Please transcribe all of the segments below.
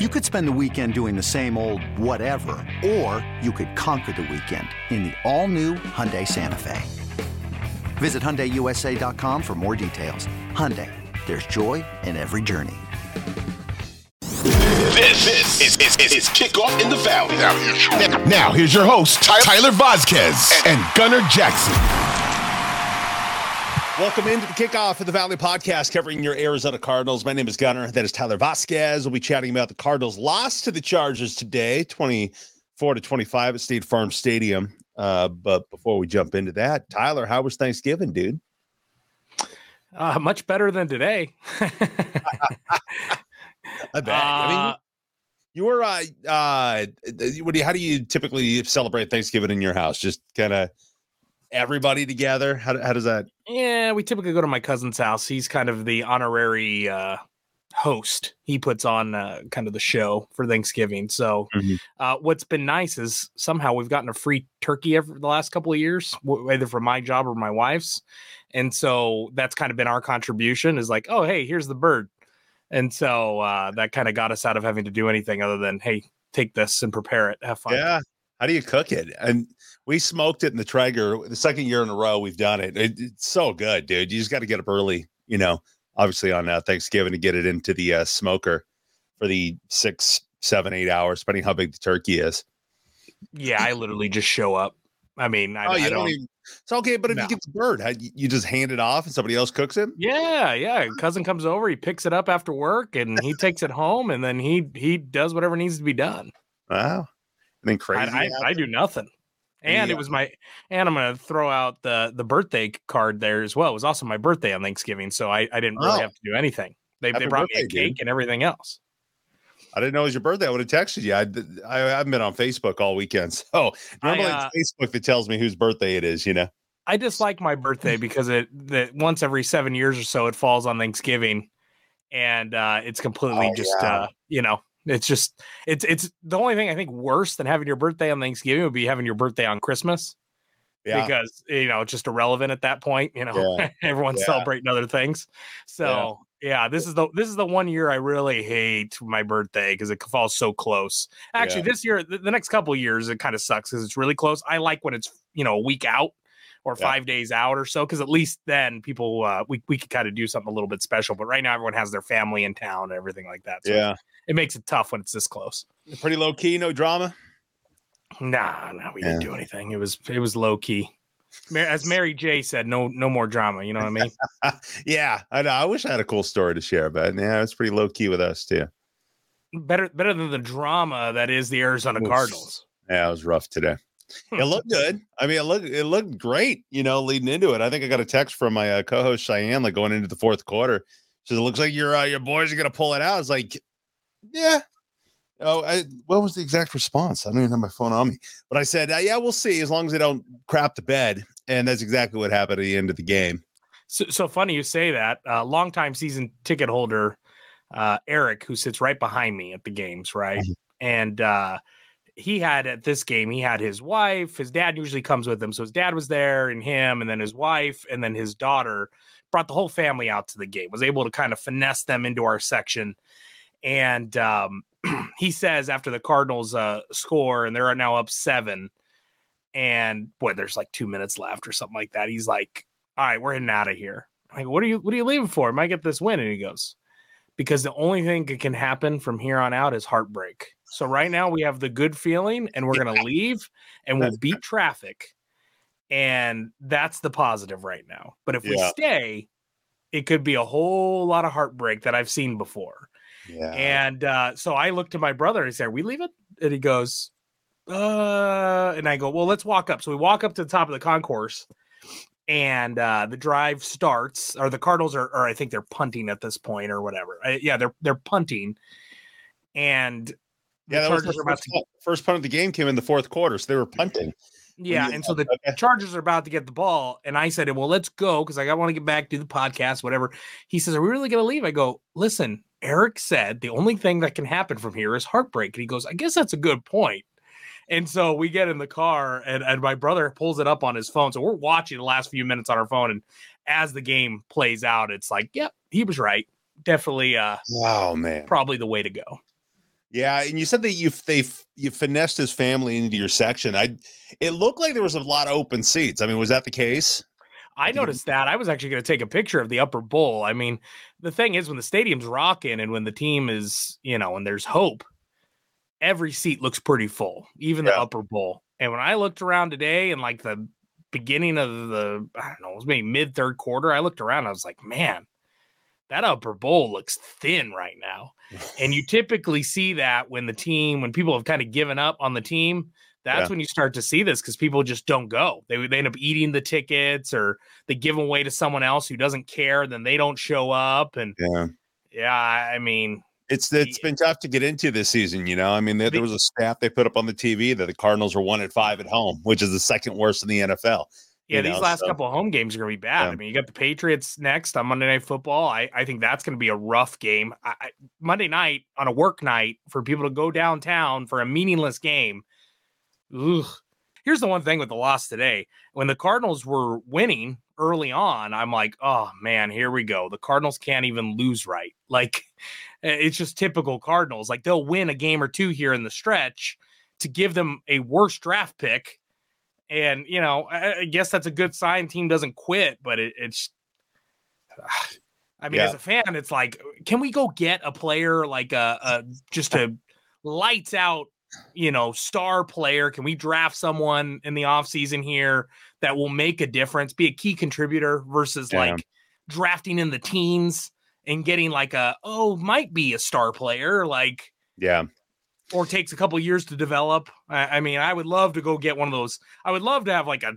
You could spend the weekend doing the same old whatever, or you could conquer the weekend in the all-new Hyundai Santa Fe. Visit HyundaiUSA.com for more details. Hyundai, there's joy in every journey. This is Kickoff in the Valley. Now, here's your host, Tyler Vasquez and Gunnar Jackson. Welcome into the Kickoff of the Valley podcast covering your Arizona Cardinals. My name is Gunnar. That is Tyler Vasquez. We'll be chatting about the Cardinals' loss to the Chargers today, 24-25 at State Farm Stadium. But before we jump into that, Tyler, how was Thanksgiving, dude? Much better than today. I bet. I mean, you were, how do you typically celebrate Thanksgiving in your house? Just kind of everybody together? How does that? Yeah, we typically go to my cousin's house. He's kind of the honorary host. He puts on kind of the show for Thanksgiving. So what's been nice is somehow we've gotten a free turkey over the last couple of years, either from my job or my wife's. And so that's kind of been our contribution is like, oh, hey, here's the bird. And so that kind of got us out of having to do anything other than, hey, take this and prepare it. Have fun. Yeah. How do you cook it? And we smoked it in the Traeger the second year in a row. We've done it. It's so good, dude. You just got to get up early, you know, obviously on Thanksgiving to get it into the smoker for the 6, 7, 8 hours, depending how big the turkey is. Yeah, I literally just show up. I mean, I don't even, it's okay. But if you get the bird, you just hand it off and somebody else cooks it. Yeah. Yeah. Cousin comes over, he picks it up after work and he takes it home and then he does whatever needs to be done. Wow. I mean, crazy. I do nothing. And yeah. It was and I'm going to throw out the birthday card there as well. It was also my birthday on Thanksgiving, so I didn't really have to do anything. They brought me a cake and everything else. I didn't know it was your birthday. I would have texted you. I haven't been on Facebook all weekend. So normally it's Facebook that tells me whose birthday it is, you know. I dislike my birthday because that once every 7 years or so it falls on Thanksgiving, and it's completely it's the only thing I think worse than having your birthday on Thanksgiving would be having your birthday on Christmas. Yeah. Because, you know, it's just irrelevant at that point, you know, everyone's celebrating other things. So this is the 1 year I really hate my birthday because it falls so close. Actually, this year, the next couple of years, it kind of sucks because it's really close. I like when it's, you know, a week out or 5 days out or so, because at least then people, we could kind of do something a little bit special. But right now everyone has their family in town and everything like that. So it makes it tough when it's this close. Pretty low key, no drama. Nah, we didn't do anything. It was low key. As Mary J. said, no more drama. You know what I mean? Yeah, I know. I wish I had a cool story to share, but yeah, it's pretty low key with us too. Better than the drama that is the Arizona Cardinals. Yeah, it was rough today. It looked good. I mean, it looked great. You know, leading into it, I think I got a text from my co-host Cheyenne, like going into the fourth quarter. She said, "It looks like your boys are gonna pull it out." I was like, yeah. Oh, what was the exact response? I don't even have my phone on me. But I said, yeah, we'll see as long as they don't crap the bed. And that's exactly what happened at the end of the game. So funny you say that. Longtime season ticket holder, Eric, who sits right behind me at the games, right? And he had at this game, he had his wife. His dad usually comes with him. So his dad was there and him and then his wife and then his daughter brought the whole family out to the game, was able to kind of finesse them into our section. And he says after the Cardinals score and they're now up 7 and boy, there's like 2 minutes left or something like that. He's like, all right, we're heading out of here. I'm like, what are you leaving for? Might get this win. And he goes, because the only thing that can happen from here on out is heartbreak. So right now we have the good feeling and we're going to leave and we'll beat traffic. And that's the positive right now. But if we stay, it could be a whole lot of heartbreak that I've seen before. Yeah. And so I looked to my brother and he said, "We leave it?" And he goes, and I go, "Well, let's walk up." So we walk up to the top of the concourse and the drive starts, or the Cardinals are I think they're punting at this point or whatever. They're punting. And yeah, that was first punt of the game came in the fourth quarter, so they were punting. Yeah, and so the Chargers are about to get the ball, and I said, well, let's go, because I want to get back, do the podcast, whatever. He says, are we really going to leave? I go, listen, Eric said the only thing that can happen from here is heartbreak. And he goes, I guess that's a good point. And so we get in the car, and my brother pulls it up on his phone. So we're watching the last few minutes on our phone, and as the game plays out, it's like, yep, he was right. Definitely, wow, man, probably the way to go. Yeah, and you said that you finessed his family into your section. It looked like there was a lot of open seats. I mean, was that the case? I noticed that. I was actually going to take a picture of the upper bowl. I mean, the thing is, when the stadium's rocking and when the team is, and there's hope, every seat looks pretty full, even the upper bowl. And when I looked around today and like the beginning of the, I don't know, it was maybe mid-third quarter, I looked around, I was like, man, that upper bowl looks thin right now. And you typically see that when people have kind of given up on the team, that's when you start to see this, because people just don't go. They end up eating the tickets, or they give away to someone else who doesn't care. Then they don't show up. And I mean, it's been tough to get into this season. I mean, there was a stat they put up on the TV that the Cardinals are 1-5 at home, which is the second worst in the NFL. Yeah, these last couple of home games are going to be bad. Yeah. I mean, you got the Patriots next on Monday Night Football. I think that's going to be a rough game. Monday night on a work night for people to go downtown for a meaningless game. Ugh. Here's the one thing with the loss today. When the Cardinals were winning early on, I'm like, oh, man, here we go. The Cardinals can't even lose right. Like, it's just typical Cardinals. Like, they'll win a game or two here in the stretch to give them a worse draft pick. And, I guess that's a good sign. Team doesn't quit, but it's, I mean, as a fan, it's like, can we go get a player like just a lights out, star player? Can we draft someone in the off season here that will make a difference, be a key contributor versus like drafting in the teens and getting like might be a star player. Like, or takes a couple years to develop. I mean, I would love to go get one of those. I would love to have like a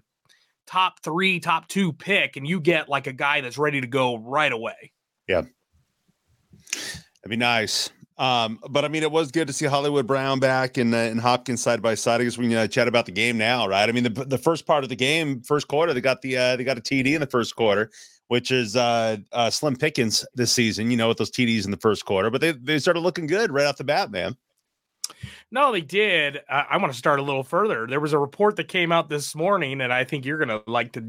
top 3, top 2 pick, and you get like a guy that's ready to go right away. Yeah. That'd be nice. But I mean, it was good to see Hollywood Brown back and Hopkins side by side. I guess we can chat about the game now, right? I mean, the first part of the game, first quarter, they got a TD in the first quarter, which is slim pickings this season, with those TDs in the first quarter. But they started looking good right off the bat, man. No, they did. I want to start a little further. There was a report that came out this morning, and I think you're going to like to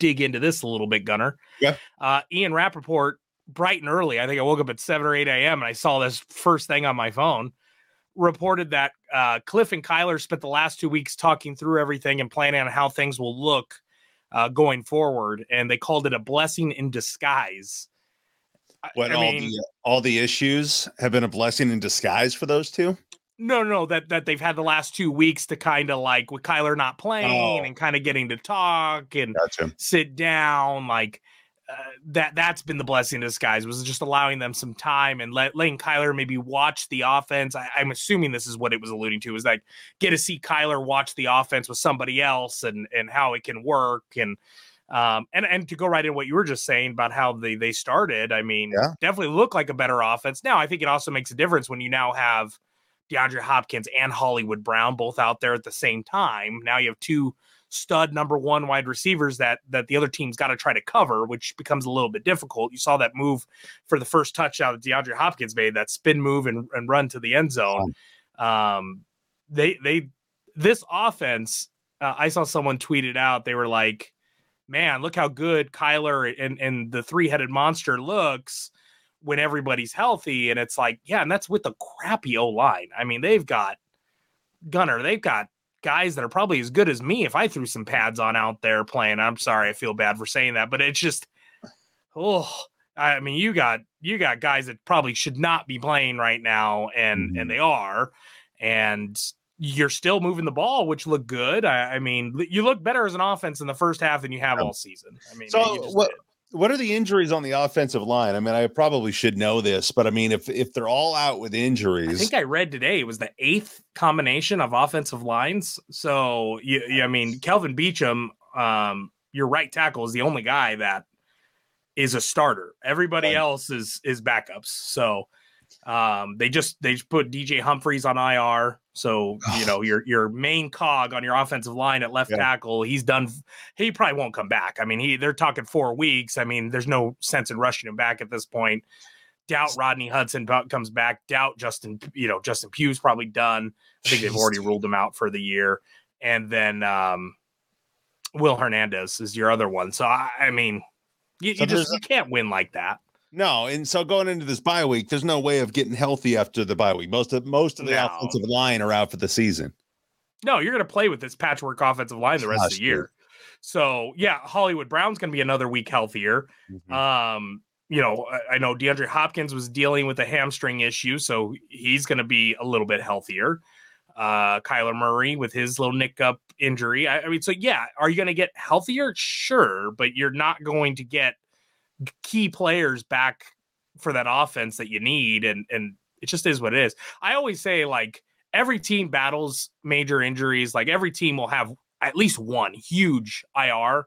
dig into this a little bit, Gunner. Yeah. Ian Rapoport, bright and early. I think I woke up at 7 or 8 a.m. and I saw this first thing on my phone. Reported that Kliff and Kyler spent the last 2 weeks talking through everything and planning on how things will look going forward, and they called it a blessing in disguise. All the issues have been a blessing in disguise for those two. No, that they've had the last 2 weeks to kind of like, with Kyler not playing and kind of getting to talk and sit down, like that's been the blessing in disguise, was just allowing them some time and letting Kyler maybe watch the offense. I'm assuming this is what it was alluding to, is like get to see Kyler watch the offense with somebody else and how it can work. And to go right in what you were just saying about how they started, I mean, definitely look like a better offense. Now, I think it also makes a difference when you now have DeAndre Hopkins and Hollywood Brown both out there at the same time. Now you have two stud number 1 wide receivers that the other team's got to try to cover, which becomes a little bit difficult. You saw that move for the first touchdown that DeAndre Hopkins made, that spin move and run to the end zone. This offense, I saw someone tweet it out. They were like, man, look how good Kyler and the three-headed monster looks when everybody's healthy. And it's like, yeah, and that's with the crappy O-line. I mean, they've got guys that are probably as good as me if I threw some pads on out there playing. I'm sorry, I feel bad for saying that, but it's just, I mean, you got guys that probably should not be playing right now, and they are, and you're still moving the ball, which looked good. I mean, you look better as an offense in the first half than you have all season. I mean, so what are the injuries on the offensive line? I mean, I probably should know this, but I mean, if they're all out with injuries, I think I read today it was the 8th combination of offensive lines. So I mean, Kelvin Beachum, your right tackle, is the only guy that is a starter. Everybody else is backups. So They just put DJ Humphreys on IR. So, you know, your main cog on your offensive line at left tackle, he's done. He probably won't come back. I mean, they're talking 4 weeks. I mean, there's no sense in rushing him back at this point. Doubt Rodney Hudson comes back. Doubt Justin Pugh's probably done. I think they've already ruled him out for the year. And then Will Hernandez is your other one. So, I mean, you can't win like that. No, and so going into this bye week, there's no way of getting healthy after the bye week. Most of the offensive line are out for the season. No, you're going to play with this patchwork offensive line the rest of the year. Dude. So, yeah, Hollywood Brown's going to be another week healthier. Mm-hmm. You know, I know DeAndre Hopkins was dealing with a hamstring issue, so he's going to be a little bit healthier. Kyler Murray with his little nick-up injury. I mean, so, yeah, are you going to get healthier? Sure, but you're not going to get key players back for that offense that you need, and it just is what it is. I always say, like, every team battles major injuries. Like, every team will have at least one huge IR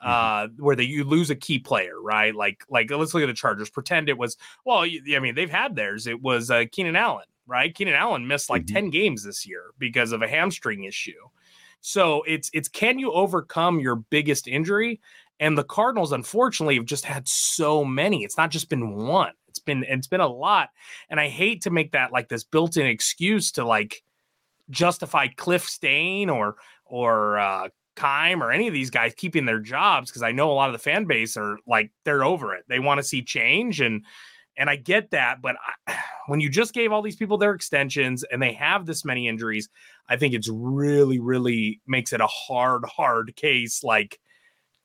where you lose a key player, right? Like let's look at the Chargers. Pretend it was, well, I mean, they've had theirs. It was Keenan Allen, right? Keenan Allen missed like 10 games this year because of a hamstring issue. So it's can you overcome your biggest injury? And the Cardinals, unfortunately, have just had so many. It's not just been one. It's been a lot. And I hate to make that like this built-in excuse to like justify Kliff staying or Keim or any of these guys keeping their jobs, because I know a lot of the fan base are like, they're over it. They want to see change. And I get that. But when you just gave all these people their extensions and they have this many injuries, I think it's really, really makes it a hard case. Like,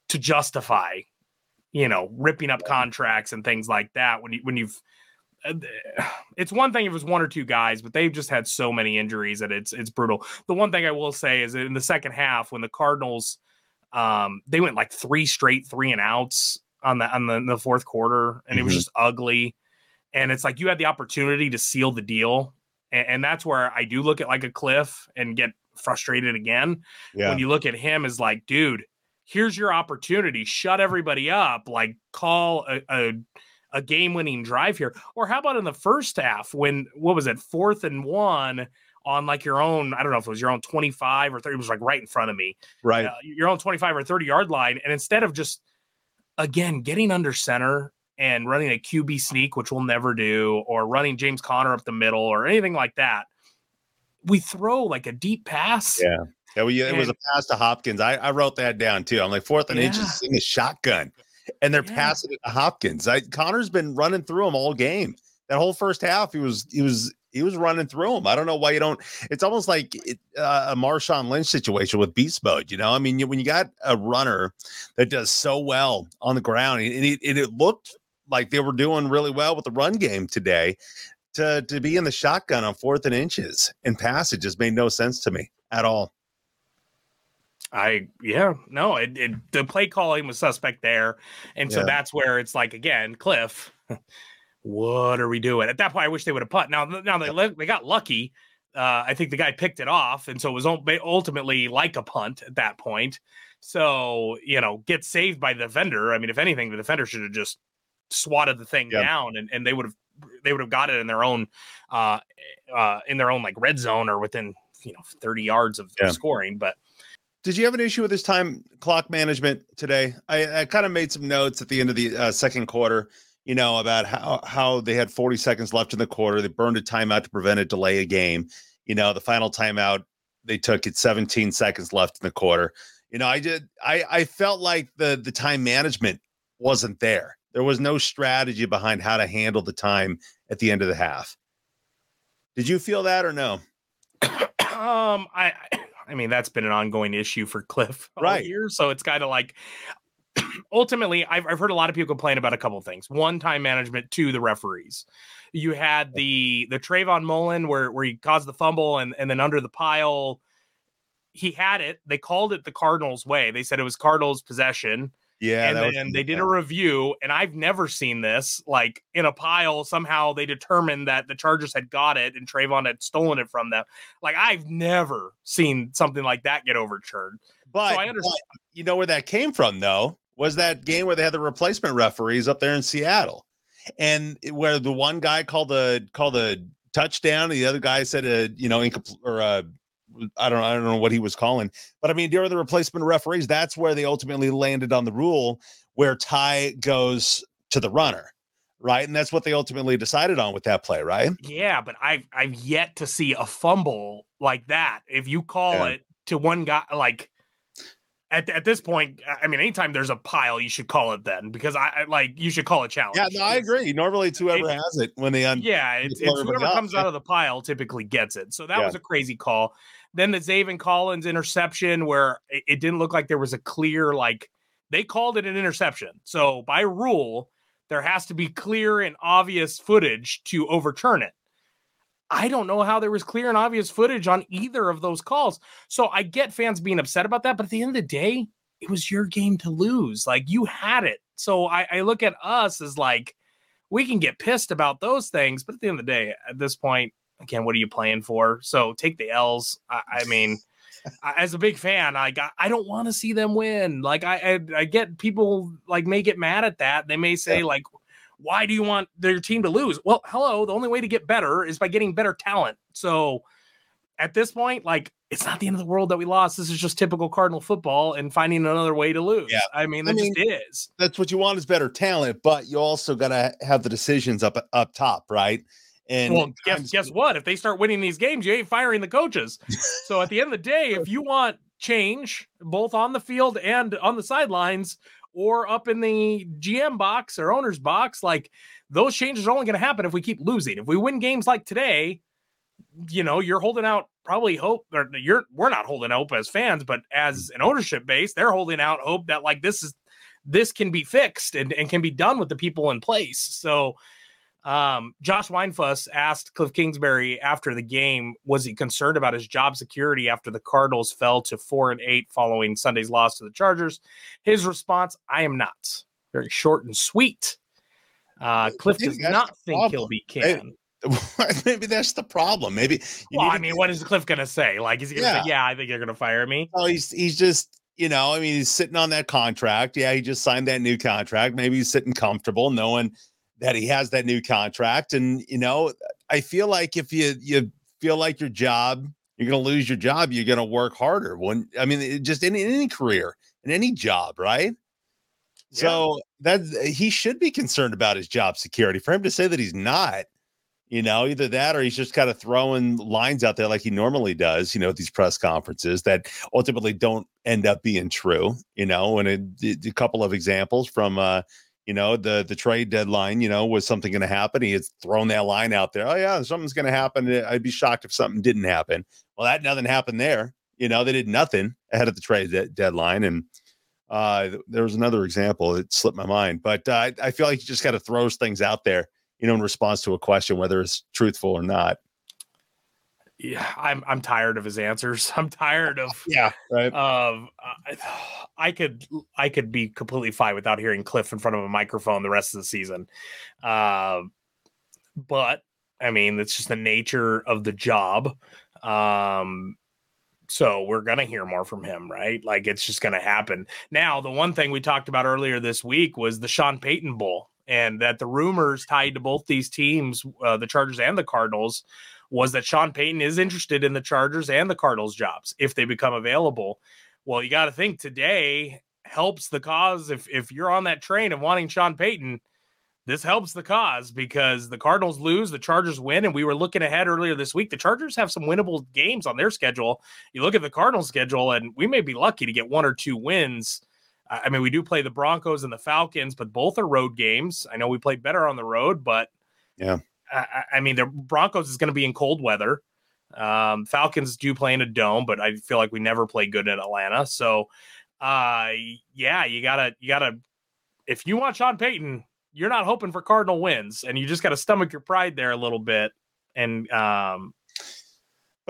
to justify, you know, ripping up contracts and things like that. When you've it's one thing if it was one or two guys, but they've just had so many injuries that it's brutal. The one thing I will say is that in the second half, when the Cardinals, they went like 3 straight 3-and-outs on the fourth quarter, and it was just ugly. And it's like, you had the opportunity to seal the deal. And that's where I do look at like a Kliff and get frustrated again. Yeah. When you look at him as like, dude, here's your opportunity. Shut everybody up. Like, call a game-winning drive here. Or how about in the first half when, what was it, 4th and 1 on like your own, I don't know if it was your own 25 or 30, it was like right in front of me. Right. Your own 25 or 30-yard line. And instead of just, again, getting under center and running a QB sneak, which we'll never do, or running James Conner up the middle or anything like that, we throw like a deep pass. Yeah. Yeah, it was a pass to Hopkins. I wrote that down, too. I'm like, 4th and 8, just sing a shotgun. And they're passing it to Hopkins. Connor's been running through him all game. That whole first half, he was running through him. I don't know why you don't. It's almost like a Marshawn Lynch situation with beast mode, you know? I mean, when you got a runner that does so well on the ground, and it looked like they were doing really well with the run game today, to be in the shotgun on 4th and inches and pass, it just made no sense to me at all. The play calling was suspect there. And so that's where it's like, again, Kliff, what are we doing? At that point, I wish they would have putt. Now they got lucky. I think the guy picked it off. And so it was ultimately like a punt at that point. So, you know, get saved by the defender. I mean, if anything, the defender should have just swatted the thing down and they would have got it in their own, like red zone or within, 30 yards of scoring. But did you have an issue with this time clock management today? I kind of made some notes at the end of the second quarter, you know, about how they had 40 seconds left in the quarter. They burned a timeout to prevent a delay of game. You know, the final timeout they took at 17 seconds left in the quarter. You know, I felt like the time management wasn't there. There was no strategy behind how to handle the time at the end of the half. Did you feel that or no? I mean, that's been an ongoing issue for Kliff all year. So it's kind of like, ultimately, I've heard a lot of people complain about a couple of things. One, time management. Two, the referees. You had the Trayvon Mullen where he caused the fumble and then under the pile, he had it. They called it the Cardinals way. They said it was Cardinals possession. Yeah. And then they did a review, and I've never seen this. Like, in a pile, somehow they determined that the Chargers had got it and Trayvon had stolen it from them. Like, I've never seen something like that get overturned. But, so I understand. But you know where that came from, though, was that game where they had the replacement referees up there in Seattle. and where the one guy called a touchdown, the other guy said I don't know what he was calling, but I mean during the replacement referees, that's where they ultimately landed on the rule where tie goes to the runner, right? And that's what they ultimately decided on with that play, right? Yeah, but I've yet to see a fumble like that. If you call it to one guy, like at this point, I mean, anytime there's a pile, you should call it then, because you should call a challenge. Yeah, no, I agree. Normally it's whoever has it when they it's whoever comes out of the pile typically gets it. So that was a crazy call. Then the Zaven Collins interception where it didn't look like there was a clear, like they called it an interception. So by rule, there has to be clear and obvious footage to overturn it. I don't know how there was clear and obvious footage on either of those calls. So I get fans being upset about that, but at the end of the day, it was your game to lose. Like, you had it. So I look at us as like, we can get pissed about those things, but at the end of the day, at this point, again, what are you playing for? So take the L's. I mean, as a big fan, I don't want to see them win. Like I get people like may get mad at that. They may say like, why do you want their team to lose? Well, hello, the only way to get better is by getting better talent. So at this point, like, it's not the end of the world that we lost. This is just typical Cardinal football and finding another way to lose. Yeah. I mean, that is. That's what you want is better talent, but you also got to have the decisions up top, right? And well, guess what? If they start winning these games, you ain't firing the coaches. So at the end of the day, if you want change, both on the field and on the sidelines, or up in the GM box or owner's box, like those changes are only going to happen if we keep losing. If we win games like today, you know, you're holding out probably hope, or we're not holding hope as fans, but as an ownership base, they're holding out hope that like this can be fixed and can be done with the people in place. So Josh Weinfuss asked Kliff Kingsbury after the game, was he concerned about his job security after the Cardinals fell to 4-8 following Sunday's loss to the Chargers? His response, I am not. Very short and sweet. Kliff does not think he'll be canned. Maybe that's the problem. Maybe. What is Kliff going to say? Like, is he going to say, I think you're going to fire me? Oh, he's just, you know, I mean, he's sitting on that contract. Yeah, he just signed that new contract. Maybe he's sitting comfortable knowing that he has that new contract. And, you know, I feel like if you feel like your job, you're going to lose your job, you're going to work harder. When, I mean, it just in any career, in any job, right? Yeah. So that he should be concerned about his job security. For him to say that he's not, you know, either that or he's just kind of throwing lines out there like he normally does, you know, at these press conferences that ultimately don't end up being true, you know. And a couple of examples from, you know, the trade deadline, you know, was something going to happen? He had thrown that line out there. Oh, yeah, something's going to happen. I'd be shocked if something didn't happen. Well, that nothing happened there. You know, they did nothing ahead of the trade deadline. And there was another example that slipped my mind. But I feel like he just kind of throws things out there, you know, in response to a question, whether it's truthful or not. Yeah, I'm tired of his answers. I'm tired of I could be completely fine without hearing Kliff in front of a microphone the rest of the season. But I mean, it's just the nature of the job. So we're going to hear more from him, right? Like, it's just going to happen. Now, the one thing we talked about earlier this week was the Sean Payton Bowl, and that the rumors tied to both these teams, the Chargers and the Cardinals, was that Sean Payton is interested in the Chargers and the Cardinals jobs if they become available. Well, you got to think today helps the cause. If you're on that train of wanting Sean Payton, this helps the cause, because the Cardinals lose, the Chargers win. And we were looking ahead earlier this week. The Chargers have some winnable games on their schedule. You look at the Cardinals schedule and we may be lucky to get one or two wins. I mean, we do play the Broncos and the Falcons, but both are road games. I know we play better on the road, but yeah. I mean, the Broncos is going to be in cold weather. Falcons do play in a dome, but I feel like we never play good in Atlanta. So, you gotta, if you want Sean Payton, you're not hoping for Cardinal wins, and you just got to stomach your pride there a little bit. And, but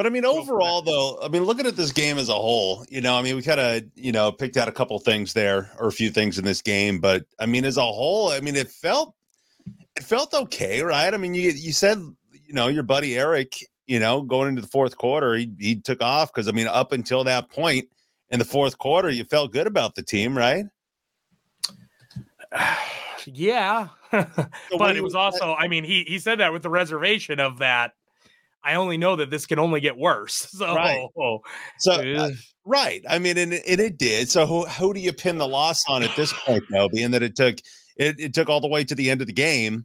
I mean, overall though, I mean, looking at this game as a whole, you know, I mean, we kind of, you know, picked out a couple things there or a few things in this game, but I mean, as a whole, I mean, it felt okay, right? I mean, you said, you know, your buddy Eric, you know, going into the fourth quarter, he took off because, I mean, up until that point in the fourth quarter, you felt good about the team, right? Yeah. But it was also, I mean, he said that with the reservation of that. I only know that this can only get worse. So, right. I mean, and it did. So who do you pin the loss on at this point, though, being that it took all the way to the end of the game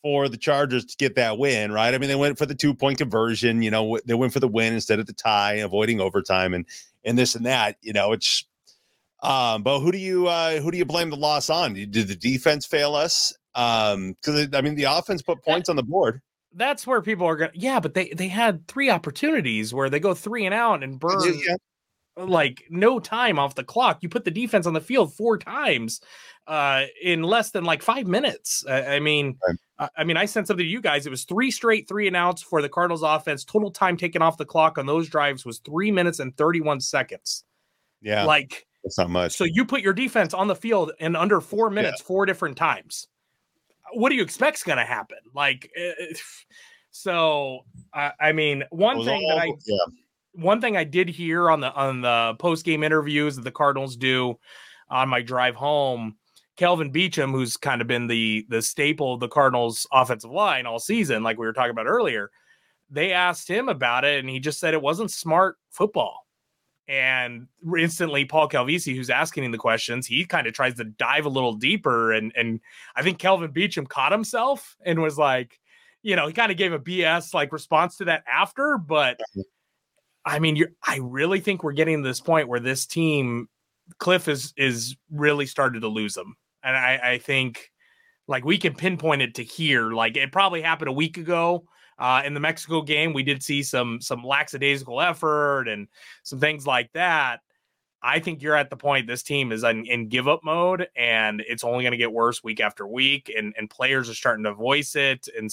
for the Chargers to get that win, right? I mean, they went for the 2-point conversion, you know, they went for the win instead of the tie, avoiding overtime and this and that, you know, it's, but who do you blame the loss on? Did the defense fail us? Because I mean, the offense put points on the board. That's where people are going. Yeah, but they had three opportunities where they go 3 and out and burn like no time off the clock. You put the defense on the field 4 times in less than like 5 minutes. I mean, I sent something to you guys. It was 3 straight 3 and outs for the Cardinals offense. Total time taken off the clock on those drives was 3 minutes and 31 seconds. Yeah. Like, that's not much. So you put your defense on the field in under 4 minutes, 4 different times. What do you expect's going to happen? Like, one thing I did hear on the post game interviews that the Cardinals do on my drive home, Kelvin Beachum, who's kind of been the staple of the Cardinals offensive line all season, like we were talking about earlier, they asked him about it and he just said it wasn't smart football. And instantly, Paul Calvisi, who's asking him the questions, he kind of tries to dive a little deeper. And I think Kelvin Beachum caught himself and was like, you know, he kind of gave a BS like response to that after. But I mean, I really think we're getting to this point where this team, Kliff is really started to lose them. And I think like we can pinpoint it to here. Like it probably happened a week ago. In the Mexico game, we did see some lackadaisical effort and some things like that. I think you're at the point this team is in give up mode, and it's only going to get worse week after week. And players are starting to voice it, and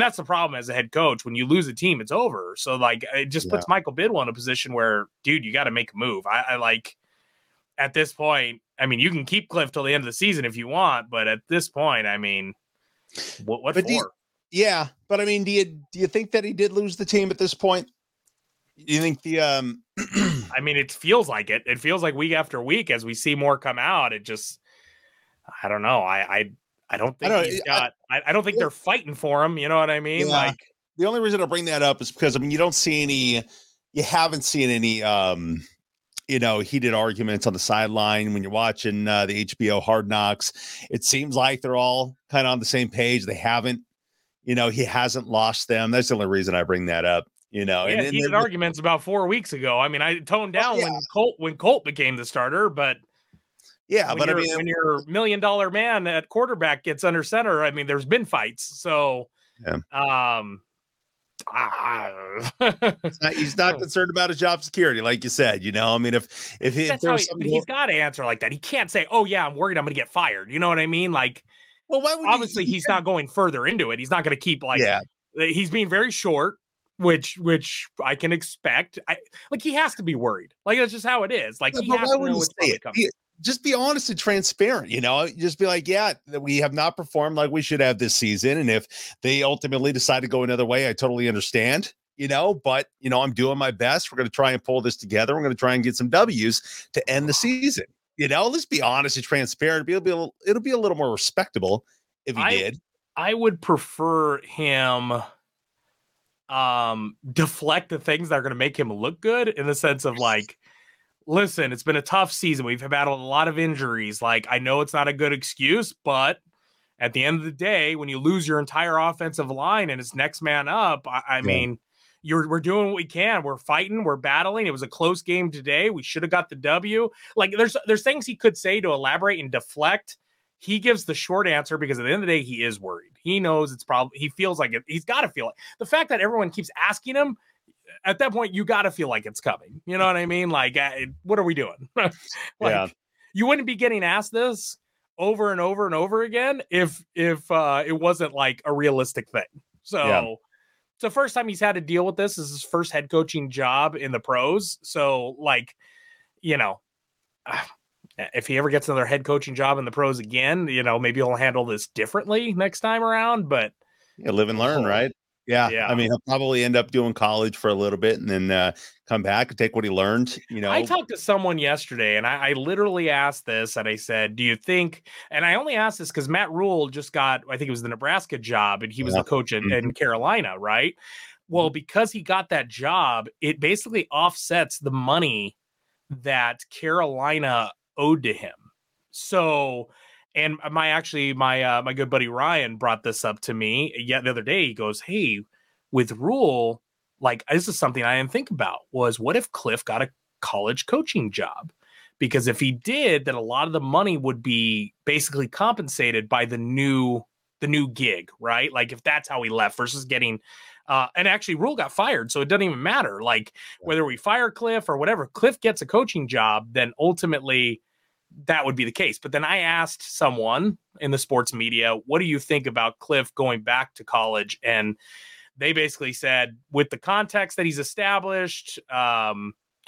that's the problem as a head coach. When you lose a team, it's over. So like it just puts Michael Bidwell in a position where, dude, you got to make a move. I like at this point. I mean, you can keep Kliff till the end of the season if you want, but at this point, I mean, what for? Yeah, but I mean, do you think that he did lose the team at this point? You think I mean, it feels like it. It feels like week after week as we see more come out. It just, I don't know. I don't think they're fighting for him. You know what I mean? Yeah. Like the only reason I bring that up is because I mean, you haven't seen any you know, heated arguments on the sideline when you're watching the HBO Hard Knocks. It seems like they're all kind of on the same page. They haven't. You know, he hasn't lost them. That's the only reason I bring that up. You know, yeah, and heated arguments about 4 weeks ago. I mean, I toned down when Colt became the starter, but yeah, but I mean, when your $1 million man at quarterback gets under center, I mean, there's been fights. So, he's not concerned about his job security, like you said. You know, I mean, if he's got to answer like that, he can't say, "Oh yeah, I'm worried I'm going to get fired." You know what I mean? Like. Well, why would obviously he's not going further into it. He's not going to keep he's being very short, which I can expect. He has to be worried. Like that's just how it is. Like he has to know what's coming. Just be honest and transparent, you know, just be like, yeah, we have not performed like we should have this season. And if they ultimately decide to go another way, I totally understand, you know, but you know, I'm doing my best. We're going to try and pull this together. We're going to try and get some W's to end the season. You know, let's be honest and transparent. It'll be a little more respectable if he did. I would prefer him deflect the things that are going to make him look good in the sense of like, listen, it's been a tough season. We've had a lot of injuries. Like, I know it's not a good excuse, but at the end of the day, when you lose your entire offensive line and it's next man up, I mean, we're doing what we can. We're fighting. We're battling. It was a close game today. We should have got the W. Like there's things he could say to elaborate and deflect. He gives the short answer because at the end of the day, he is worried. He knows it's probably, he feels like it. He's got to feel it. The fact that everyone keeps asking him at that point, you got to feel like it's coming. You know what I mean? Like, what are we doing? You wouldn't be getting asked this over and over and over again if it wasn't like a realistic thing. So. Yeah. The first time he's had to deal with this is his first head coaching job in the pros. So like, you know, if he ever gets another head coaching job in the pros again, you know, maybe he'll handle this differently next time around, but live and learn. Right. Yeah. I mean, he'll probably end up doing college for a little bit and then come back and take what he learned. You know, I talked to someone yesterday and I literally asked this and I said, do you think, and I only asked this because Matt Rule just got, I think it was the Nebraska job and he was the coach in Carolina, right? Well, because he got that job, it basically offsets the money that Carolina owed to him. So, and my good buddy Ryan brought this up to me the other day. He goes, hey, with Rule, like, this is something I didn't think about, was what if Kliff got a college coaching job? Because if he did, then a lot of the money would be basically compensated by the new gig, right? Like if that's how he left versus getting, and actually Rule got fired. So it doesn't even matter. Like whether we fire Kliff or whatever, Kliff gets a coaching job, then ultimately that would be the case. But then I asked someone in the sports media, what do you think about Kliff going back to college? And they basically said, with the context that he's established,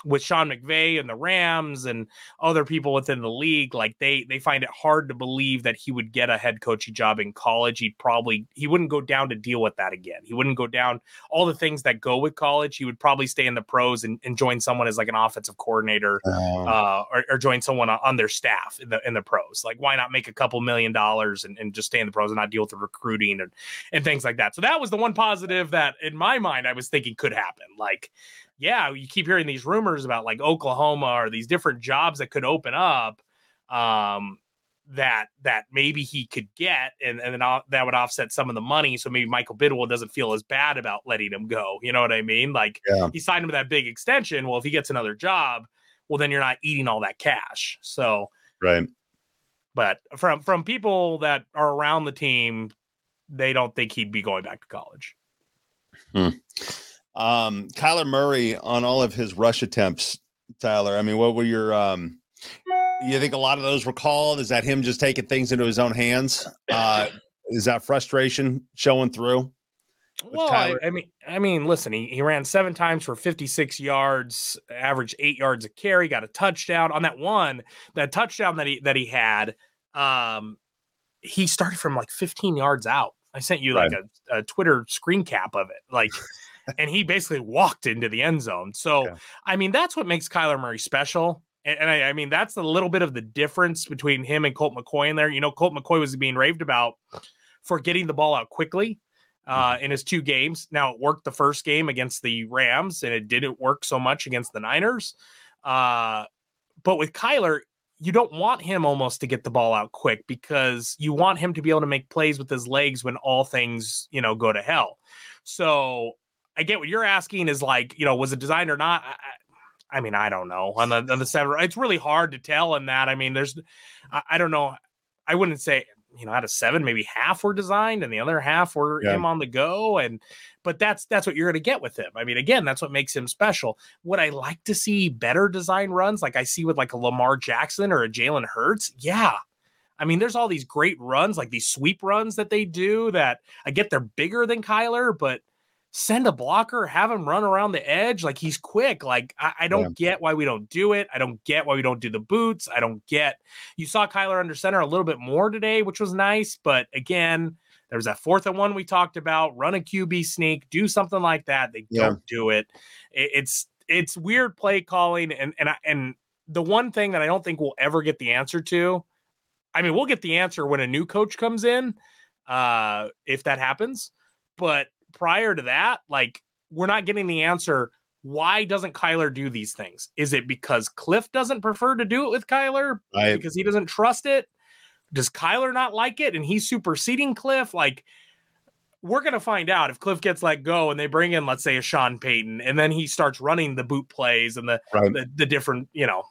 with Sean McVay and the Rams and other people within the league, like they find it hard to believe that he would get a head coaching job in college. He wouldn't go down to deal with that again. He wouldn't go down all the things that go with college. He would probably stay in the pros and join someone as like an offensive coordinator, or join someone on their staff in the pros. Like, why not make a couple $1 million and just stay in the pros and not deal with the recruiting and things like that. So that was the one positive that in my mind I was thinking could happen. Like, yeah, you keep hearing these rumors about like Oklahoma or these different jobs that could open up, that maybe he could get, and then that would offset some of the money. So maybe Michael Bidwell doesn't feel as bad about letting him go. You know what I mean? Like, he signed him to that big extension. Well, if he gets another job, well, then you're not eating all that cash. So, right. But from people that are around the team, they don't think he'd be going back to college. Kyler Murray on all of his rush attempts, Tyler. I mean, what were your, you think a lot of those were called? Is that him just taking things into his own hands? Is that frustration showing through? Well, I mean, listen, he ran 7 times for 56 yards, averaged 8 yards a carry, got a touchdown on that touchdown that he had. He started from like 15 yards out. I sent you like a Twitter screen cap of it. Like, and he basically walked into the end zone. So, yeah. I mean, that's what makes Kyler Murray special. And I mean, that's a little bit of the difference between him and Colt McCoy in there. You know, Colt McCoy was being raved about for getting the ball out quickly in his 2 games. Now, it worked the first game against the Rams, and it didn't work so much against the Niners. But with Kyler, you don't want him almost to get the ball out quick because you want him to be able to make plays with his legs when all things, you know, go to hell. So, I get what you're asking is like, you know, was it designed or not? I mean, I don't know. On the seven, it's really hard to tell in that. I mean, I don't know. I wouldn't say, you know, out of 7, maybe half were designed and the other half were him on the go. But that's what you're going to get with him. I mean, again, that's what makes him special. Would I like to see better design runs? Like I see with like a Lamar Jackson or a Jalen Hurts. Yeah. I mean, there's all these great runs, like these sweep runs that they do that I get they're bigger than Kyler, but send a blocker, have him run around the edge. Like he's quick. Like I don't get why we don't do it. I don't get why we don't do the boots. I don't get, you saw Kyler under center a little bit more today, which was nice. But again, there was that 4th and 1 we talked about, run a QB sneak, do something like that. They don't do it. It's weird play calling. And the one thing that I don't think we'll ever get the answer to, I mean, we'll get the answer when a new coach comes in, if that happens, but prior to that, like we're not getting the answer. Why doesn't Kyler do these things? Is it because Kliff doesn't prefer to do it with Kyler because he doesn't trust it? Does Kyler not like it? And he's superseding Kliff. Like we're going to find out if Kliff gets let go and they bring in, let's say a Sean Payton, and then he starts running the boot plays and the different, you know,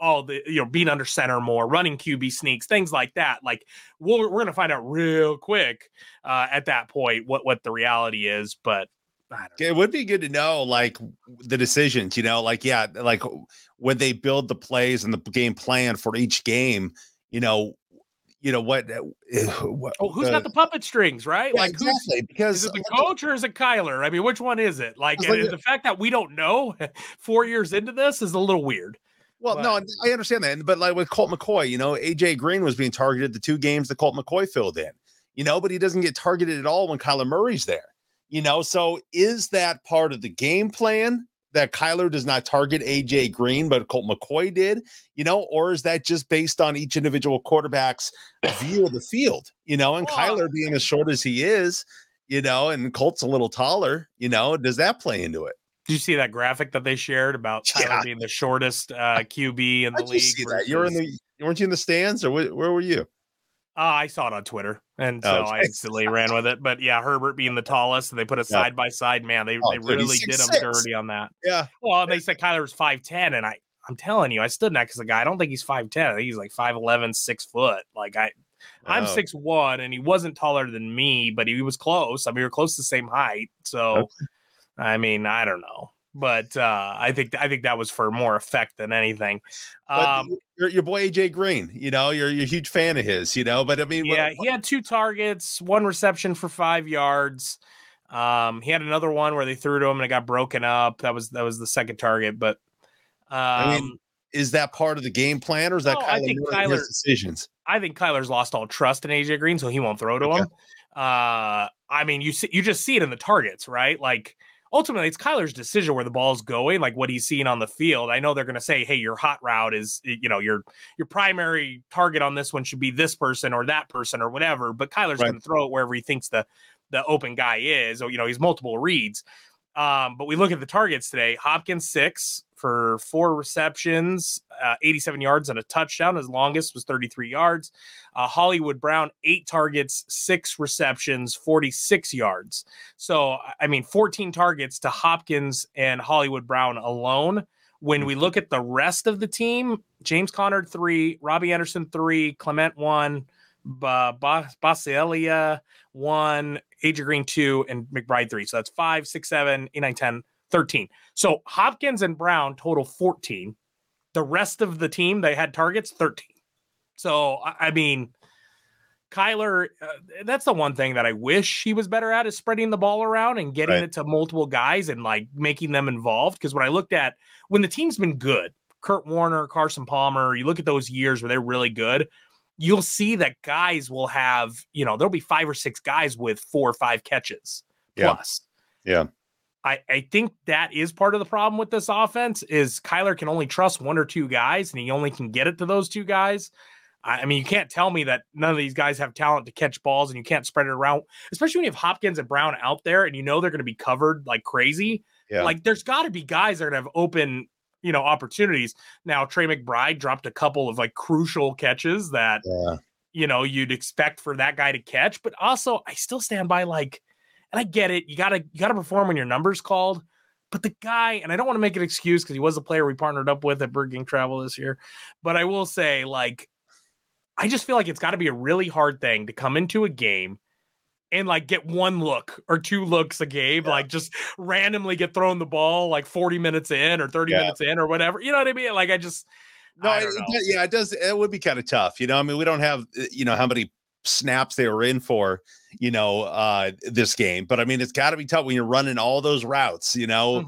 all the, you know, being under center more, running QB sneaks, things like that. Like we're going to find out real quick at that point what the reality is. But I don't know. It would be good to know, like the decisions, you know, like, yeah, like when they build the plays and the game plan for each game, you know what who's got the puppet strings, right? Yeah, like exactly. Because is it the coach or is it Kyler? I mean, which one is it? Like the fact that we don't know 4 years into this is a little weird. Well, wow. No, I understand that. But like with Colt McCoy, you know, AJ Green was being targeted the 2 games that Colt McCoy filled in, you know, but he doesn't get targeted at all when Kyler Murray's there. You know, so is that part of the game plan that Kyler does not target AJ Green, but Colt McCoy did, you know, or is that just based on each individual quarterback's view of the field, you know, and Kyler being as short as he is, you know, and Colt's a little taller, you know, does that play into it? Did you see that graphic that they shared about Kyler being the shortest QB in the league? See that. Weren't you in the stands, or where were you? I saw it on Twitter, and so I instantly ran with it. But yeah, Herbert being the tallest, and they put it side by side. Man, they really did him dirty on that. Yeah. Well, they said Kyler was 5'10", and I'm telling you, I stood next to the guy. I don't think he's 5'10". I think he's like 5'11", 6 foot. Like I'm 6'1", and he wasn't taller than me, but he was close. I mean, we were close to the same height. So, I mean, I don't know. But I think that was for more effect than anything. Your boy AJ Green, you know, you're a huge fan of his, you know. But I mean, he had 2 targets, 1 reception for 5 yards. He had another one where they threw to him and it got broken up. That was the second target. But I mean, is that part of the game plan, or is that Kyler's decisions? I think Kyler's lost all trust in AJ Green, so he won't throw to him. I mean, you just see it in the targets, right? Like, ultimately, it's Kyler's decision where the ball's going, like what he's seeing on the field. I know they're going to say, hey, your hot route is, you know, your primary target on this one should be this person or that person or whatever. But Kyler's going to throw it wherever he thinks the open guy is. Or, you know, he's multiple reads. But we look at the targets today. Hopkins 6 for 4 receptions, 87 yards and a touchdown. His longest was 33 yards. Hollywood Brown, 8 targets, 6 receptions, 46 yards. So, I mean, 14 targets to Hopkins and Hollywood Brown alone. When we look at the rest of the team, James Conner 3, Robbie Anderson 3, Clement 1, Basilia 1, AJ Green 2, and McBride 3. So that's 5, 6, 7, 8, 9, 10, 13. So Hopkins and Brown total 14. The rest of the team, they had targets 13. So, I mean, Kyler, that's the one thing that I wish he was better at, is spreading the ball around and getting it to multiple guys and like making them involved. Because when I looked at when the team's been good, Kurt Warner, Carson Palmer, you look at those years where they're really good, you'll see that guys will have, you know, there'll be 5 or 6 guys with 4 or 5 catches plus. Yeah. I think that is part of the problem with this offense, is Kyler can only trust 1 or 2 guys, and he only can get it to those 2 guys. I mean, you can't tell me that none of these guys have talent to catch balls and you can't spread it around, especially when you have Hopkins and Brown out there and you know they're going to be covered like crazy. Yeah. Like, there's got to be guys that are going to have open, you know, opportunities. Now, Trey McBride dropped a couple of like crucial catches that, you know, you'd expect for that guy to catch. But also, I still stand by, like, and I get it, you gotta perform when your number's called. But the guy, and I don't want to make an excuse because he was a player we partnered up with at Burger King Travel this year, but I will say, like, I just feel like it's got to be a really hard thing to come into a game and like get 1 look or 2 looks a game, like just randomly get thrown the ball like 40 minutes in or 30 minutes in or whatever. You know what I mean? Like, I just, no, I don't know. It does. It would be kind of tough. You know, I mean, we don't have, you know, how many snaps they were in for, you know, this game, but I mean, it's got to be tough when you're running all those routes, you know,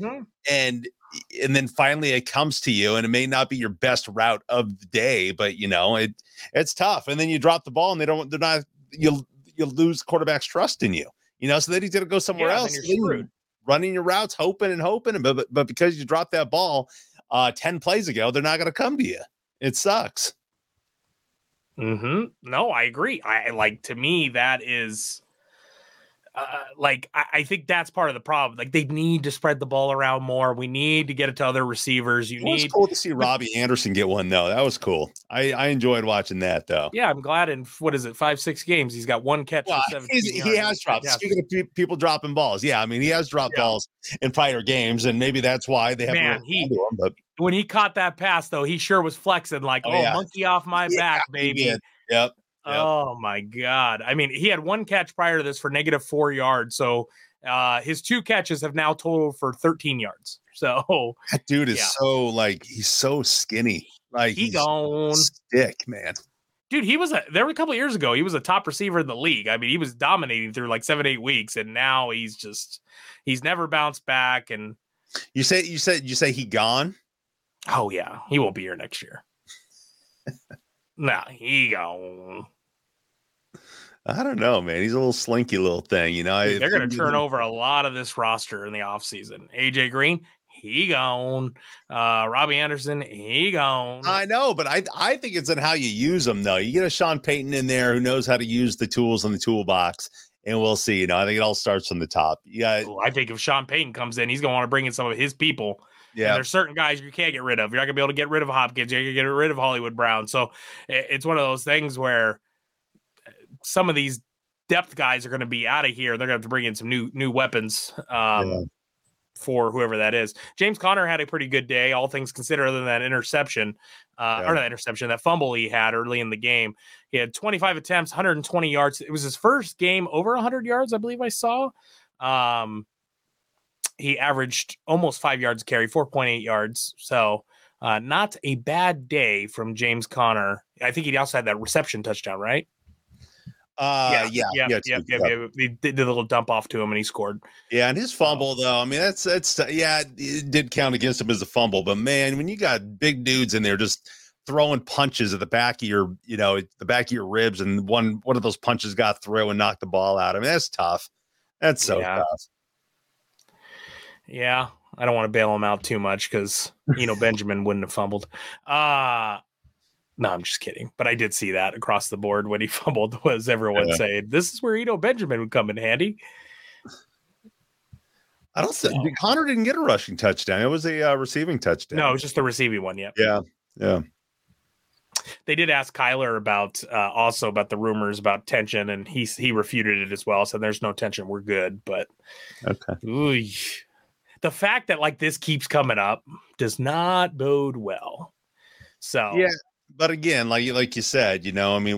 and then finally it comes to you, and it may not be your best route of the day, but you know, it's tough. And then you drop the ball and you'll lose quarterback's trust in you, you know, so then he's going to go somewhere else, you're running your routes, hoping. And, but because you dropped that ball, 10 plays ago, they're not going to come to you. It sucks. No, I agree. I like, to me, that is like, I think that's part of the problem. Like, they need to spread the ball around more. We need to get it to other receivers. It was cool to see Robbie Anderson get one, though. That was cool. I enjoyed watching that, though. Yeah, I'm glad in, 5, 6 games, he's got 1 catch. Well, he has dropped. Speaking of people dropping balls. Yeah, I mean, he has dropped balls in prior games, and maybe that's why they haven't really him, but. When he caught that pass, though, he sure was flexing, like, monkey off my back, baby. Yep. Oh, my God. I mean, he had 1 catch prior to this for -4 yards. So his 2 catches have now totaled for 13 yards. So that dude is so, like, he's so skinny. Like, he's gone. Stick, man. Dude, there were a couple of years ago, he was a top receiver in the league. I mean, he was dominating through like 7-8 weeks, and now he's never bounced back. And you say he gone? Oh, yeah. He won't be here next year. Nah, he gone. I don't know, man. He's a little slinky little thing. You know, they're going to turn over a lot of this roster in the offseason. AJ Green, he gone. Robbie Anderson, he gone. I know, but I think it's in how you use them, though. You get a Sean Payton in there who knows how to use the tools in the toolbox, and we'll see. You know, I think it all starts from the top. Yeah, I think if Sean Payton comes in, he's going to want to bring in some of his people. Yeah, and there's certain guys you can't get rid of. You're not going to be able to get rid of Hopkins. You're going to get rid of Hollywood Brown. So it's one of those things where some of these depth guys are going to be out of here. They're going to have to bring in some new weapons for whoever that is. James Conner had a pretty good day, all things considered, other than that interception, that fumble he had early in the game. He had 25 attempts, 120 yards. It was his first game over 100 yards, I believe I saw. He averaged almost 5 yards a carry, 4.8 yards. So not a bad day from James Conner. I think he also had that reception touchdown, right? Yeah. They did a little dump off to him and he scored. Yeah, and his fumble though, I mean, that's it did count against him as a fumble, but man, when you got big dudes in there just throwing punches at the back of your, you know, the back of your ribs, and one of those punches got through and knocked the ball out. I mean, that's tough. That's so tough. Yeah, I don't want to bail him out too much because Eno Benjamin wouldn't have fumbled. No, I'm just kidding. But I did see that across the board when he fumbled, was everyone saying, this is where Eno Benjamin would come in handy. I don't think Conner didn't get a rushing touchdown. It was a receiving touchdown. No, it was just the receiving one. Yep. Yeah. They did ask Kyler about also about the rumors about tension, and he refuted it as well. So there's no tension. We're good. But the fact that like this keeps coming up does not bode well. So yeah. But again, like you said, you know, I mean,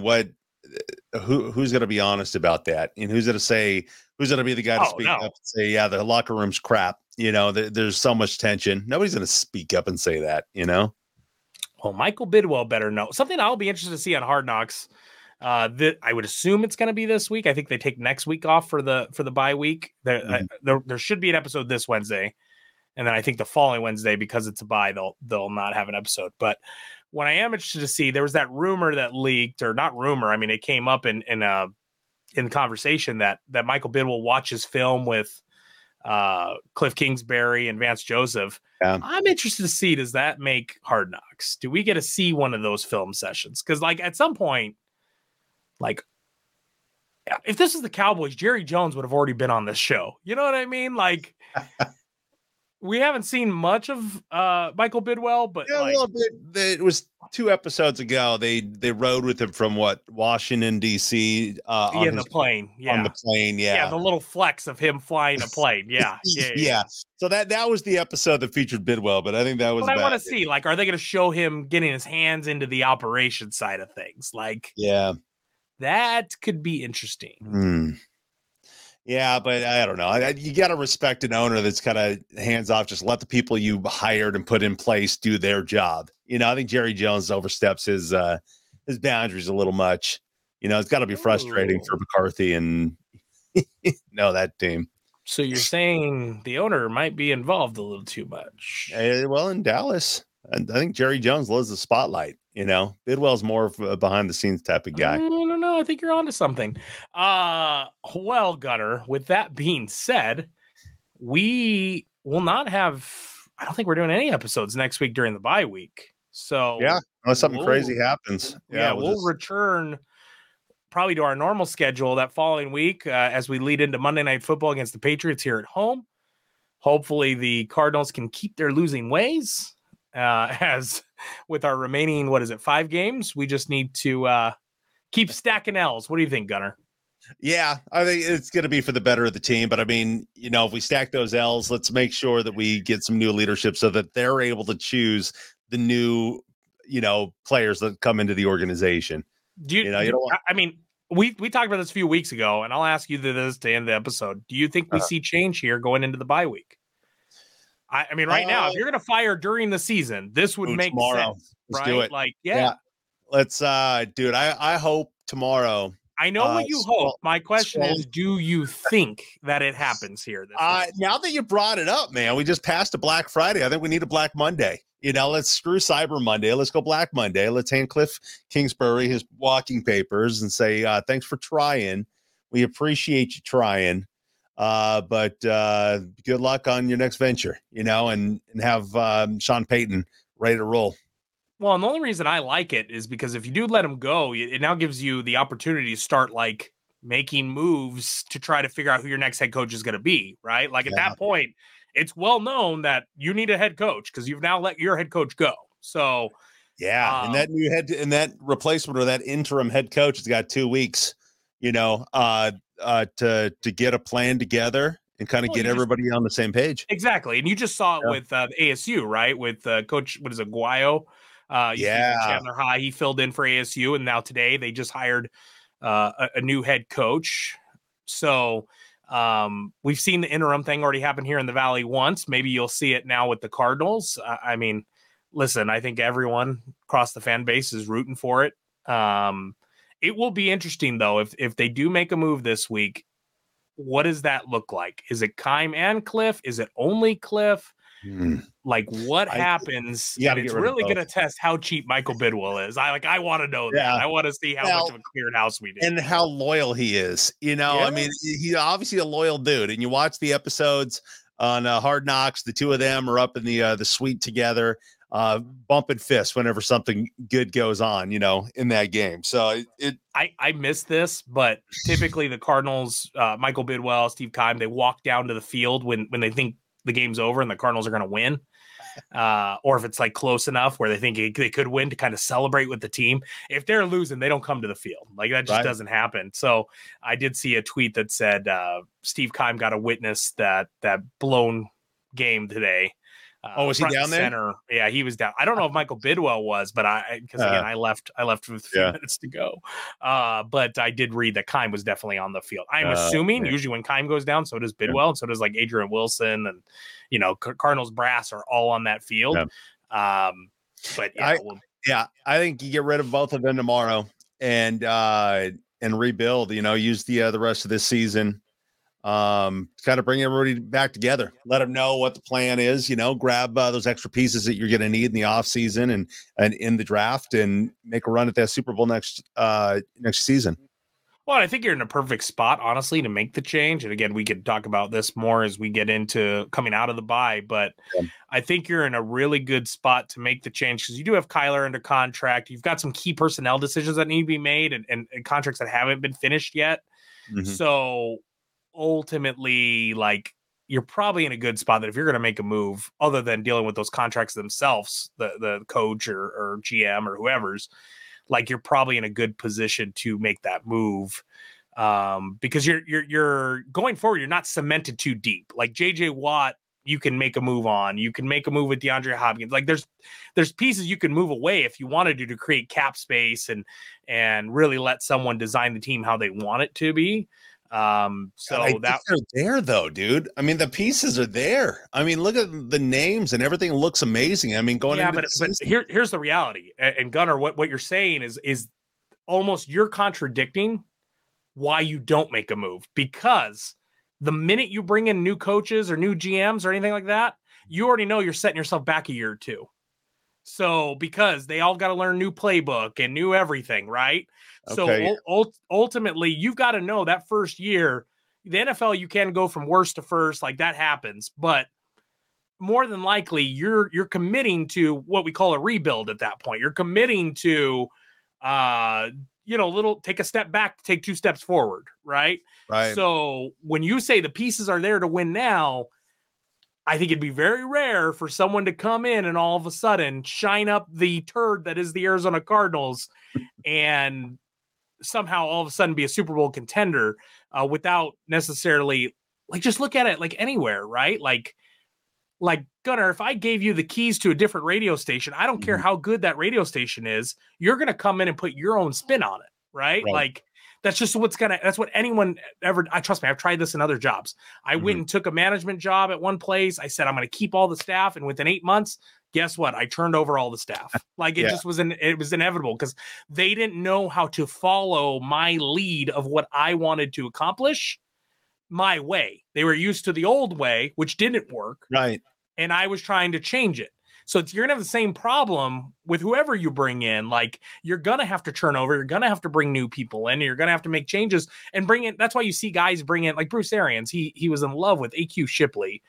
who's going to be honest about that? And who's going to be the guy to speak up and say, yeah, the locker room's crap. You know, there's so much tension. Nobody's going to speak up and say that, you know? Well, Michael Bidwell better know. Something I'll be interested to see on Hard Knocks. That I would assume it's going to be this week. I think they take next week off for the bye week. There should be an episode this Wednesday. And then I think the following Wednesday, because it's a bye, they'll not have an episode. But what I am interested to see, there was that rumor that leaked, or not rumor, I mean, it came up in conversation that Michael Bidwell watches film with Kliff Kingsbury and Vance Joseph. Yeah. I'm interested to see, does that make Hard Knocks? Do we get to see one of those film sessions? Because like at some point, like if this is the Cowboys, Jerry Jones would have already been on this show. You know what I mean? Like. We haven't seen much of Michael Bidwell, but yeah, like... a little bit. It was 2 episodes ago. They rode with him from Washington D.C. On the plane. Yeah, on the plane. Yeah, the little flex of him flying a plane. Yeah, yeah. So that was the episode that featured Bidwell, but I think that was. But I want to see, like, are they going to show him getting his hands into the operation side of things? Like, yeah, that could be interesting. Mm. Yeah, but I don't know. You got to respect an owner that's kind of hands off. Just let the people you hired and put in place do their job. You know, I think Jerry Jones oversteps his boundaries a little much. You know, it's got to be frustrating for McCarthy and that team. So you're saying the owner might be involved a little too much? Well, in Dallas, I think Jerry Jones loves the spotlight. You know, Bidwell's more of a behind-the-scenes type of guy. No, I think you're onto something. Well, Gunner, with that being said, we will not have... I don't think we're doing any episodes next week during the bye week. So yeah, unless something crazy happens. Yeah, we'll return probably to our normal schedule that following week as we lead into Monday Night Football against the Patriots here at home. Hopefully the Cardinals can keep their losing ways. As with our remaining, 5 games, we just need to keep stacking L's. What do you think, Gunner? Yeah, I think it's going to be for the better of the team. But I mean, you know, if we stack those L's, let's make sure that we get some new leadership so that they're able to choose the new, you know, players that come into the organization. We talked about this a few weeks ago, and I'll ask you this to end the episode. Do you think we see change here going into the bye week? I mean, right now, if you're going to fire during the season, this would make sense. Let's do it. Like, yeah. Let's do it. I hope tomorrow. I know what you hope. My question is, do you think that it happens here? Now that you brought it up, man, we just passed a Black Friday. I think we need a Black Monday. You know, let's screw Cyber Monday. Let's go Black Monday. Let's hand Kliff Kingsbury his walking papers and say, thanks for trying. We appreciate you trying. But good luck on your next venture, you know, and have Sean Payton ready to roll. Well, and the only reason I like it is because if you do let him go, it now gives you the opportunity to start like making moves to try to figure out who your next head coach is going to be, right? Like at that point, it's well known that you need a head coach because you've now let your head coach go. So, and that new head and that replacement or that interim head coach has got 2 weeks, you know, to get a plan together and kind of get everybody on the same page. Exactly, and you just saw it with ASU, right? With Coach, what is it, Guayo? Chandler High, he filled in for ASU, and now today they just hired a new head coach. So we've seen the interim thing already happen here in the Valley once. Maybe you'll see it now with the Cardinals. I mean, listen, I think everyone across the fan base is rooting for it. It will be interesting, though, if they do make a move this week, what does that look like? Is it Keim and Kliff? Is it only Kliff? Like what happens? Yeah, it's really going to test how cheap Michael Bidwell is. I want to know that. I want to see how much of a cleared house we did and how loyal he is. You know, I mean, he's obviously a loyal dude. And you watch the episodes on Hard Knocks. The two of them are up in the suite together, bumping fists whenever something good goes on. You know, in that game. So I miss this, but typically the Cardinals, Michael Bidwell, Steve Keim, they walk down to the field when they think the game's over and the Cardinals are going to win, or if it's like close enough where they think they could win to kind of celebrate with the team. If they're losing, they don't come to the field. Like that just doesn't happen. So I did see a tweet that said Steve Keim got to witness that blown game today. Was he down there? Center. Yeah, he was down. I don't know if Michael Bidwell was, but because I left with a few minutes to go. But I did read that Keim was definitely on the field. I'm assuming usually when Keim goes down, so does Bidwell, and so does like Adrian Wilson, and you know Cardinals brass are all on that field. Yeah. I think you get rid of both of them tomorrow and rebuild. You know, use the rest of this season. Kind of bring everybody back together, let them know what the plan is, you know, grab those extra pieces that you're going to need in the off season and in the draft and make a run at that Super Bowl next season. Well, I think you're in a perfect spot, honestly, to make the change. And again, we could talk about this more as we get into coming out of the bye, but I think you're in a really good spot to make the change because you do have Kyler under contract. You've got some key personnel decisions that need to be made and contracts that haven't been finished yet. Mm-hmm. So ultimately, like you're probably in a good spot that if you're going to make a move, other than dealing with those contracts themselves, the coach or GM or whoever's, like you're probably in a good position to make that move because you're going forward. You're not cemented too deep. Like JJ Watt, you can make a move on. You can make a move with DeAndre Hopkins. Like there's pieces you can move away if you wanted to create cap space and really let someone design the team how they want it to be. They're there though, dude. I mean, the pieces are there. I mean, look at the names and everything looks amazing. I mean, here's the reality. And Gunnar, what you're saying is almost you're contradicting why you don't make a move because the minute you bring in new coaches or new GMs or anything like that, you already know you're setting yourself back a year or two. So because they all got to learn new playbook and new everything, right? Okay. So ultimately, you've got to know that first year, the NFL, you can go from worst to first, like that happens. But more than likely, you're committing to what we call a rebuild at that point. You're committing to, take a step back, take two steps forward, right? Right. So when you say the pieces are there to win now, I think it'd be very rare for someone to come in and all of a sudden shine up the turd that is the Arizona Cardinals and somehow all of a sudden be a Super Bowl contender without necessarily like, just look at it like anywhere, right? Like Gunnar, if I gave you the keys to a different radio station, I don't care how good that radio station is. You're going to come in and put your own spin on it. Right. Like, that's just that's what anyone ever, trust me, I've tried this in other jobs. I went and took a management job at one place. I said, I'm going to keep all the staff. And within 8 months, guess what? I turned over all the staff. Like it just was it was inevitable because they didn't know how to follow my lead of what I wanted to accomplish my way. They were used to the old way, which didn't work. Right. And I was trying to change it. So you're going to have the same problem with whoever you bring in. Like you're going to have to turn over. You're going to have to bring new people in. You're going to have to make changes and bring in. That's why you see guys bring in like Bruce Arians. He was in love with AQ Shipley.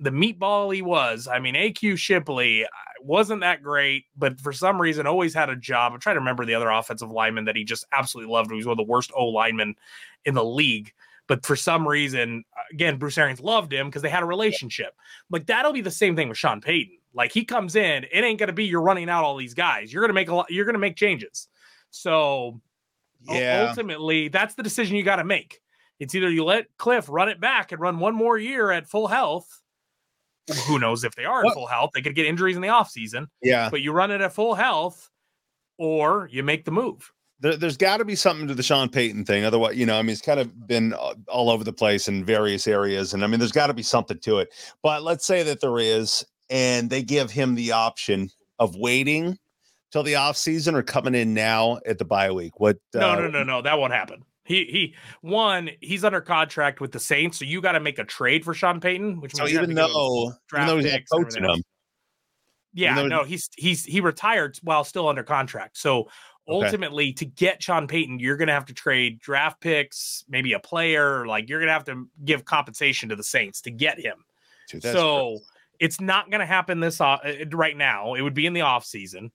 The meatball he was. I mean, AQ Shipley wasn't that great, but for some reason always had a job. I'm trying to remember the other offensive lineman that he just absolutely loved. He was one of the worst O linemen in the league. But for some reason, again, Bruce Arians loved him because they had a relationship. Like that'll be the same thing with Sean Payton. Like he comes in, it ain't gonna be you're running out all these guys. You're gonna make a lot. You're gonna make changes. So ultimately, that's the decision you got to make. It's either you let Kliff run it back and run one more year at full health. Who knows if they are at full health? They could get injuries in the offseason. Yeah, but you run it at full health, or you make the move. There's got to be something to the Sean Payton thing. Otherwise, you know, I mean, it's kind of been all over the place in various areas, and I mean, there's got to be something to it. But let's say that there is. And they give him the option of waiting till the offseason or coming in now at the bye week. What? No. That won't happen. He's under contract with the Saints, so you got to make a trade for Sean Payton. Which even though he's not coaching him. Yeah, no, he retired while still under contract. So ultimately, to get Sean Payton, you're going to have to trade draft picks, maybe a player. Like you're going to have to give compensation to the Saints to get him. Dude, so. Crazy. It's not going to happen this right now. It would be in the off season,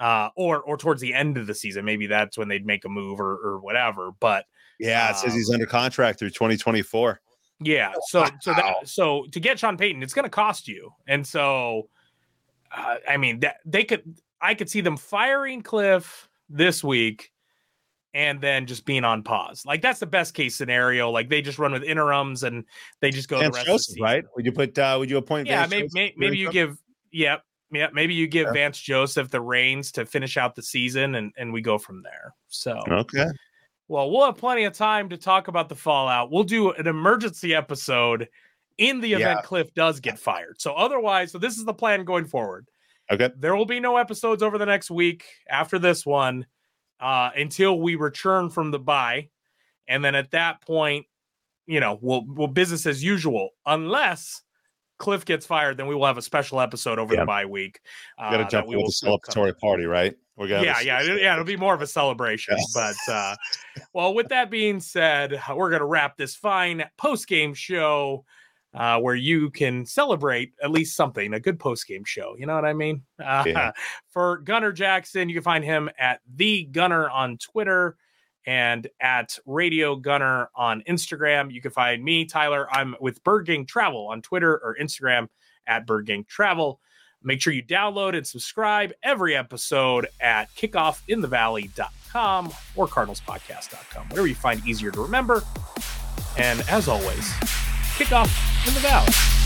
or towards the end of the season. Maybe that's when they'd make a move or whatever. But yeah, it says he's under contract through 2024. Yeah, so to get Sean Payton, it's going to cost you. And so, I mean, I could see them firing Kliff this week. And then just being on pause. Like that's the best case scenario. Like they just run with interims and they just go Vance the rest Joseph, of the season. Right? Would you put would you appoint Vance Joseph? Maybe you give Vance Joseph the reins to finish out the season and we go from there. So okay. Well, we'll have plenty of time to talk about the fallout. We'll do an emergency episode in the event Kliff does get fired. So otherwise, so this is the plan going forward. Okay. There will be no episodes over the next week after this one. Until we return from the bye. And then at that point, you know, we'll business as usual, unless Kliff gets fired, then we will have a special episode over the bye week. We got to jump into a celebratory party, right? It'll be more of a celebration. Yeah. But, well, with that being said, we're going to wrap this fine post-game show where you can celebrate at least something, a good post-game show. You know what I mean? For Gunnar Jackson, you can find him at The Gunnar on Twitter and at Radio Gunnar on Instagram. You can find me, Tyler. I'm with Bird Gang Travel on Twitter or Instagram at Bird Gang Travel. Make sure you download and subscribe every episode at kickoffinthe.com or cardinalspodcast.com, whatever you find easier to remember. And as always, kick off in the valley.